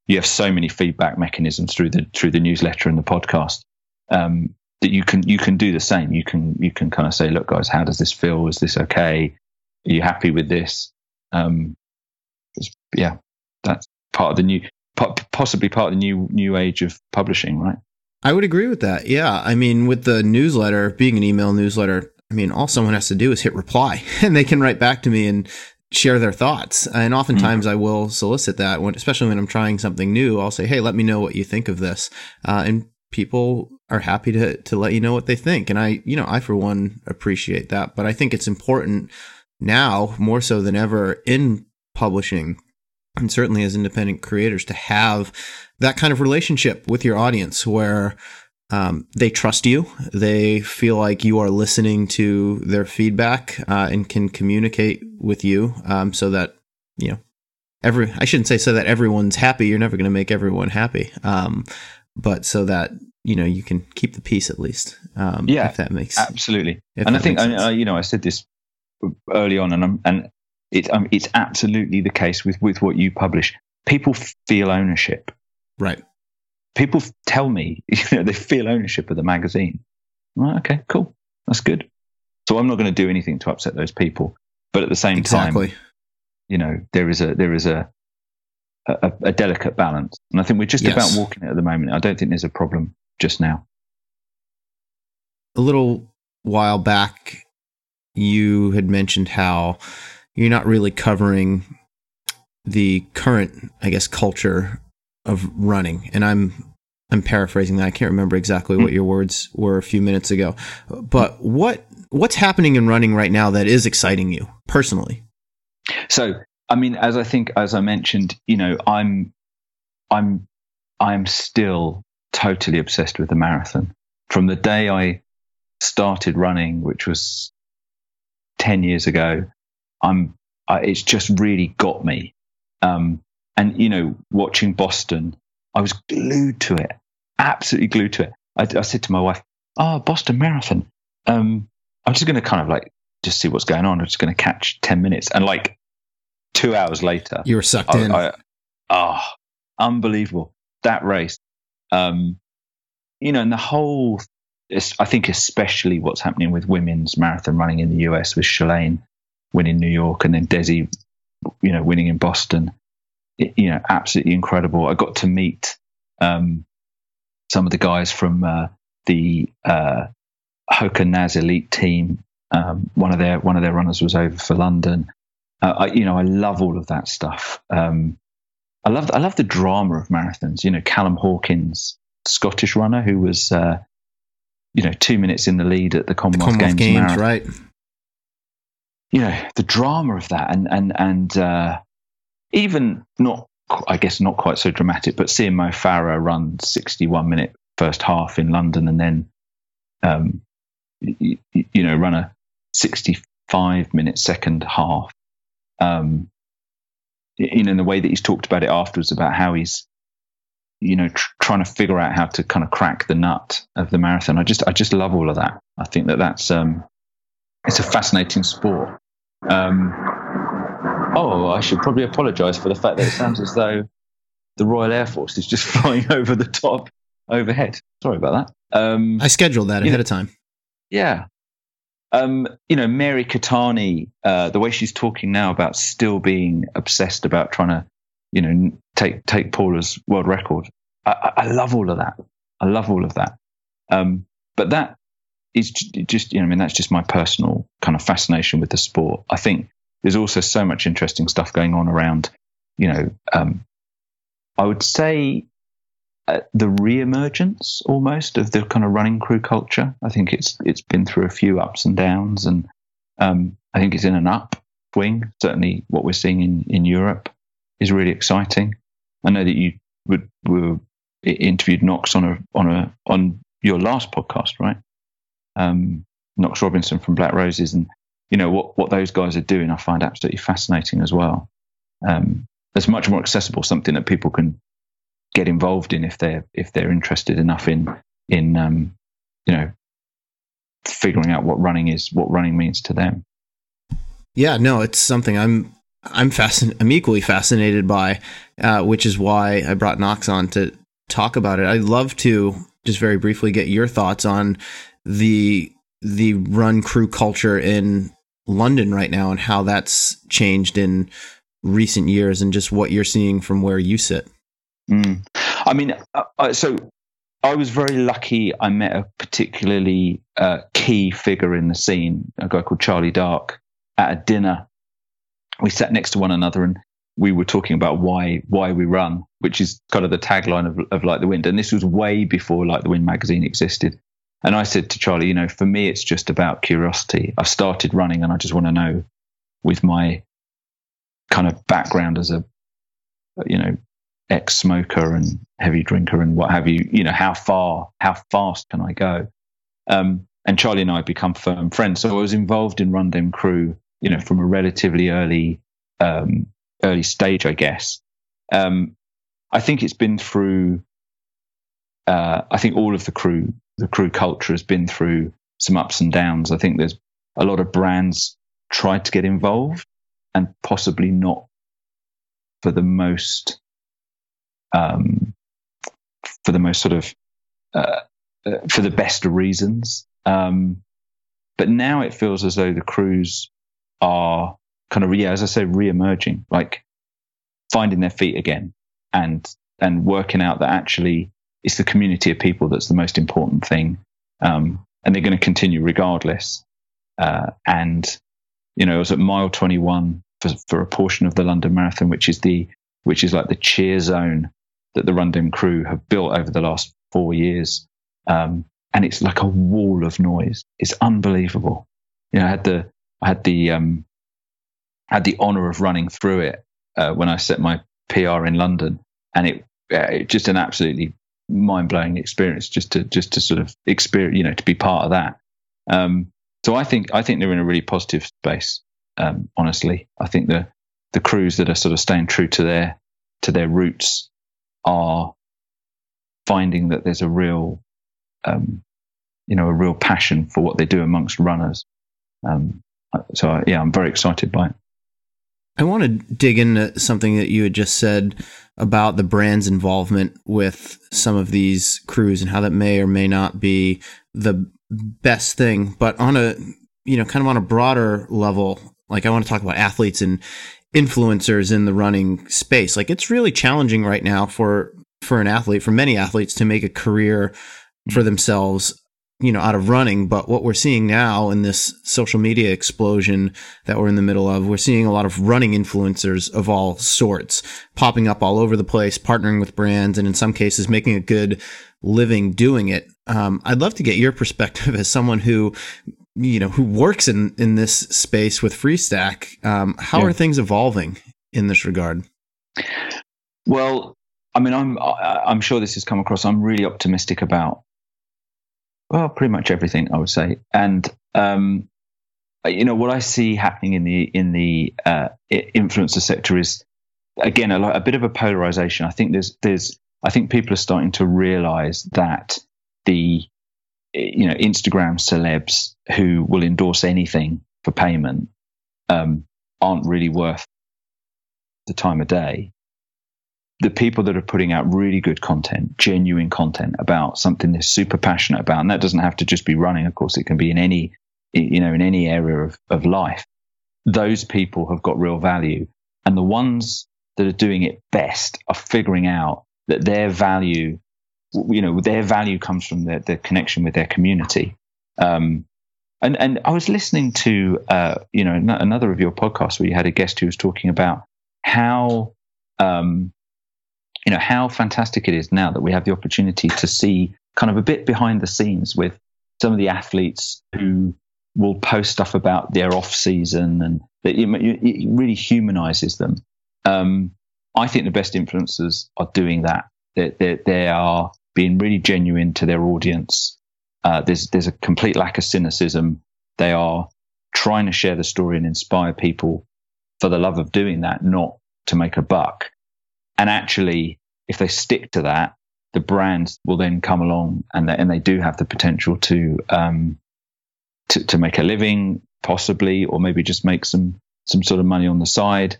you have so many feedback mechanisms through the through the newsletter and the podcast, um, that you can you can do the same. You can you can kind of say, look, guys, how does this feel? Is this okay? Are you happy with this? Um, yeah, that's part of the new, possibly part of the new new age of publishing, right? I would agree with that. Yeah, I mean, with the newsletter being an email newsletter, I mean, all someone has to do is hit reply, and they can write back to me and share their thoughts. And oftentimes I will solicit that, when, especially when I'm trying something new. I'll say, hey, let me know what you think of this. Uh, and people are happy to to let you know what they think. And I, you know, I, for one, appreciate that. But I think it's important now more so than ever in publishing, and certainly as independent creators, to have that kind of relationship with your audience where Um, they trust you. They feel like you are listening to their feedback uh, and can communicate with you, um, so that, you know, every, I shouldn't say so that everyone's happy. You're never going to make everyone happy. Um, but so that, you know, you can keep the peace at least. Um, yeah, if that makes absolutely. And I think, I, you know, I said this early on, and I'm, and it, um, it's absolutely the case with, with what you publish. People feel ownership. Right. People tell me, you know, they feel ownership of the magazine. Well, okay, cool. That's good. So I'm not going to do anything to upset those people. But at the same exactly. time, you know, there is a there is a, a a delicate balance. And I think we're just yes. about walking it at the moment. I don't think there's a problem just now. A little while back, you had mentioned how you're not really covering the current, I guess, culture of running, and I'm I'm paraphrasing that. I can't remember exactly what your words were a few minutes ago, but what what's happening in running right now that is exciting you personally? So, I mean, as I think as I mentioned, you know, I'm I'm I'm still totally obsessed with the marathon. From the day I started running, which was ten years ago, I'm I, it's just really got me. Um, And, you know, watching Boston, I was glued to it, absolutely glued to it. I, I said to my wife, oh, Boston Marathon. Um, I'm just going to kind of like just see what's going on. I'm just going to catch ten minutes. And like two hours later, you were sucked I, in. I, oh, unbelievable. That race. Um, you know, and the whole, I think especially what's happening with women's marathon running in the U S, with Shalane winning New York and then Desi, you know, winning in Boston, it, you know, absolutely incredible. I got to meet um, some of the guys from uh, the uh, Hoka Naz elite team. Um, one of their one of their runners was over for London. Uh, I, you know, I love all of that stuff. Um, I love I love the drama of marathons. You know, Callum Hawkins, Scottish runner, who was uh, you know two minutes in the lead at the Commonwealth, the Commonwealth Games, Games right? You know, the drama of that, and and and uh, even not, I guess, not quite so dramatic, but seeing Mo Farah run sixty-one minute first half in London, and then um, you, you know run a sixty-five minute second half. Um, in, in the way that he's talked about it afterwards, about how he's, you know, tr- trying to figure out how to kind of crack the nut of the marathon. I just, I just love all of that. I think that that's, um, it's a fascinating sport. Um, oh, I should probably apologize for the fact that it sounds as though the Royal Air Force is just flying over the top overhead. Sorry about that. Um, I scheduled that ahead know, of time. Yeah. Um, you know, Mary Katani, uh, the way she's talking now about still being obsessed about trying to, you know, take take Paula's world record. I, I love all of that. I love all of that. Um, but that is just, you know, I mean, that's just my personal kind of fascination with the sport. I think there's also so much interesting stuff going on around, you know, um, I would say uh, the reemergence almost of the kind of running crew culture. I think it's it's been through a few ups and downs, and um, I think it's in an upswing. Certainly, what we're seeing in, in Europe is really exciting. I know that you would, were interviewed Knox on a on a on your last podcast, right? Um, Knox Robinson from Black Roses, and you know what what those guys are doing. I find absolutely fascinating as well. Um, it's much more accessible, something that people can get involved in if they're if they're interested enough in in um, you know figuring out what running is, what running means to them. Yeah, no, it's something I'm I'm fascin- I'm equally fascinated by, uh, which is why I brought Knox on to talk about it. I'd love to just very briefly get your thoughts on the the run crew culture in London right now and how that's changed in recent years, and just what you're seeing from where you sit. Mm. I mean, uh, so I was very lucky. I met a particularly uh, key figure in the scene, a guy called Charlie Dark, at a dinner. We sat next to one another, and we were talking about why why we run, which is kind of the tagline of, of Like the Wind. And this was way before Like the Wind magazine existed. And I said to Charlie, you know, for me, it's just about curiosity. I've started running, and I just want to know, with my kind of background as a, you know, ex-smoker and heavy drinker and what have you, you know, how far, how fast can I go? Um, and Charlie and I had become firm friends. So I was involved in Rundem crew, you know, from a relatively early, um, early stage, I guess. Um, I think it's been through, uh, I think all of the crew, the crew culture has been through some ups and downs. I think there's a lot of brands tried to get involved, and possibly not for the most Um, for the most sort of, uh, uh, for the best of reasons. Um, but now it feels as though the crews are kind of, yeah, as I say, re-emerging, like finding their feet again, and, and working out that actually it's the community of people that's the most important thing. Um, and they're going to continue regardless. Uh, and, you know, I was at mile twenty-one for, for a portion of the London Marathon, which is the, which is like the cheer zone that the Rundem crew have built over the last four years. Um, and it's like a wall of noise. It's unbelievable. You know, I had the, I had the, um, had the honor of running through it, uh, when I set my P R in London, and it, uh, it just an absolutely mind blowing experience just to, just to sort of experience, you know, to be part of that. Um, so I think, I think they're in a really positive space. Um, honestly, I think the, the crews that are sort of staying true to their, to their roots are finding that there's a real, um, you know, a real passion for what they do amongst runners. Um, so I, yeah, I'm very excited by it. I want to dig into something that you had just said about the brand's involvement with some of these crews and how that may or may not be the best thing. But on a, you know, kind of on a broader level, like I want to talk about athletes and influencers in the running space. Like it's really challenging right now for, for an athlete, for many athletes to make a career for themselves, you know, out of running. But what we're seeing now in this social media explosion that we're in the middle of, we're seeing a lot of running influencers of all sorts popping up all over the place, partnering with brands, and in some cases making a good living doing it. Um, I'd love to get your perspective as someone who, you know, who works in, in this space with Freestak. Um, how yeah. are things evolving in this regard? Well, I mean, I'm, I'm sure this has come across. I'm really optimistic about, well, pretty much everything, I would say. And, um, you know, what I see happening in the in the uh, influencer sector is, again, a, a bit of a polarization. I think there's there's I think people are starting to realize that the, you know, Instagram celebs who will endorse anything for payment um, aren't really worth the time of day. The people that are putting out really good content, genuine content about something they're super passionate about, and that doesn't have to just be running, of course, it can be in any, you know, in any area of, of life. Those people have got real value. And the ones that are doing it best are figuring out that their value, you know, their value comes from their, their connection with their community. Um, and, and I was listening to, uh, you know, another of your podcasts where you had a guest who was talking about how, um, you know, how fantastic it is now that we have the opportunity to see kind of a bit behind the scenes with some of the athletes who will post stuff about their off season, and it really humanizes them. Um, I think the best influencers are doing that. They, they, they are being really genuine to their audience. Uh, there's, there's a complete lack of cynicism. They are trying to share the story and inspire people for the love of doing that, not to make a buck. And actually, if they stick to that, the brands will then come along, and they, and they do have the potential to, um, to to make a living, possibly, or maybe just make some some sort of money on the side.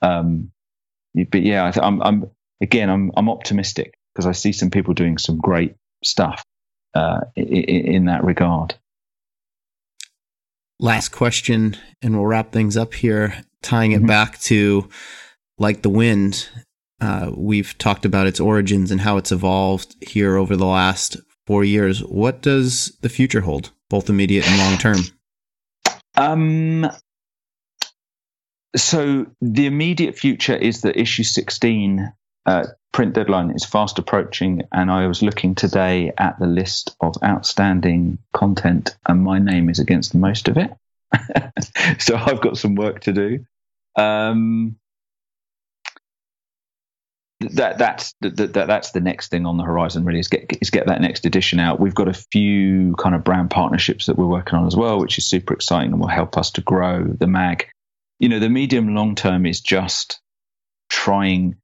Um, but yeah, I, I'm, I'm again, I'm I'm optimistic because I see some people doing some great stuff uh, in, in that regard. Last question, and we'll wrap things up here, tying it mm-hmm. back to Like the Wind. Uh, we've talked about its origins and how it's evolved here over the last four years. What does the future hold, both immediate and long term? Um, so the immediate future is that issue sixteen uh, print deadline is fast approaching, and I was looking today at the list of outstanding content, and my name is against most of it. So I've got some work to do. Um, That that's that, that that's the next thing on the horizon. Really, is get is get that next edition out. We've got a few kind of brand partnerships that we're working on as well, which is super exciting and will help us to grow the mag. You know, the medium long term is just trying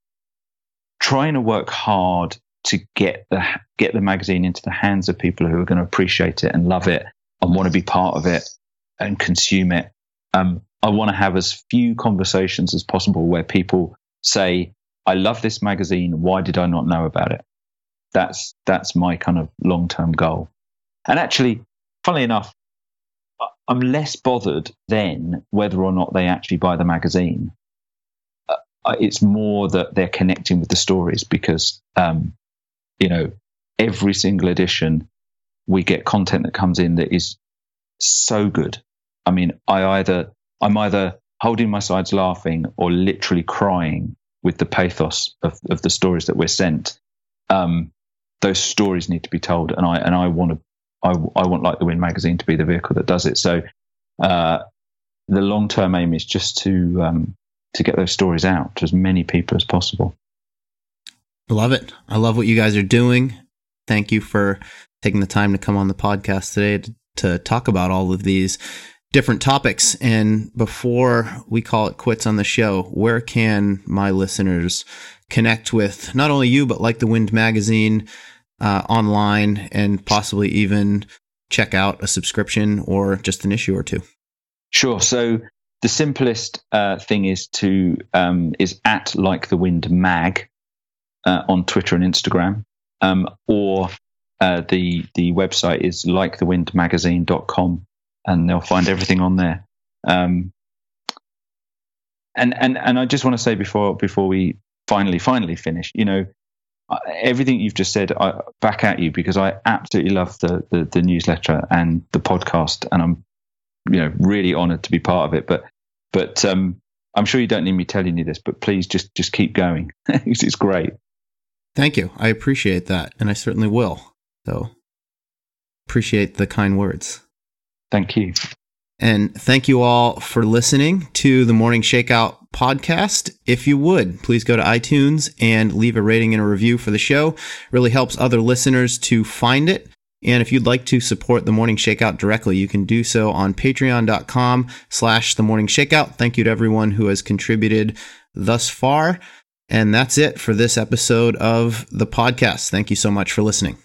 trying to work hard to get the get the magazine into the hands of people who are going to appreciate it and love it and want to be part of it and consume it. Um, I want to have as few conversations as possible where people say, I love this magazine. Why did I not know about it? That's that's my kind of long-term goal. And actually, funnily enough, I'm less bothered then whether or not they actually buy the magazine. Uh, it's more that they're connecting with the stories because, um, you know, every single edition we get content that comes in that is so good. I mean, I either I'm either holding my sides laughing or literally crying with the pathos of, of the stories that we're sent. Um, those stories need to be told. And I, and I want to, I, I want Like the Wind magazine to be the vehicle that does it. So, uh, the long-term aim is just to, um, to get those stories out to as many people as possible. I love it. I love what you guys are doing. Thank you for taking the time to come on the podcast today to, to talk about all of these different topics. And before we call it quits on the show, where can my listeners connect with not only you, but Like the Wind magazine uh, online, and possibly even check out a subscription or just an issue or two? Sure. So the simplest uh, thing is to um, is at Like the Wind Mag uh, on Twitter and Instagram, um, or uh, the the website is like the wind magazine dot com, and they'll find everything on there. Um, and and and I just want to say before before we finally finally finish, you know, everything you've just said, I, back at you, because I absolutely love the, the the newsletter and the podcast, and I'm, you know, really honoured to be part of it. But but um, I'm sure you don't need me telling you this, but please just just keep going. It's great. Thank you. I appreciate that, and I certainly will. So appreciate the kind words. Thank you. And thank you all for listening to the Morning Shakeout podcast. If you would, please go to iTunes and leave a rating and a review for the show. It really helps other listeners to find it. And if you'd like to support the Morning Shakeout directly, you can do so on patreon.com slash the Morning Shakeout. Thank you to everyone who has contributed thus far. And that's it for this episode of the podcast. Thank you so much for listening.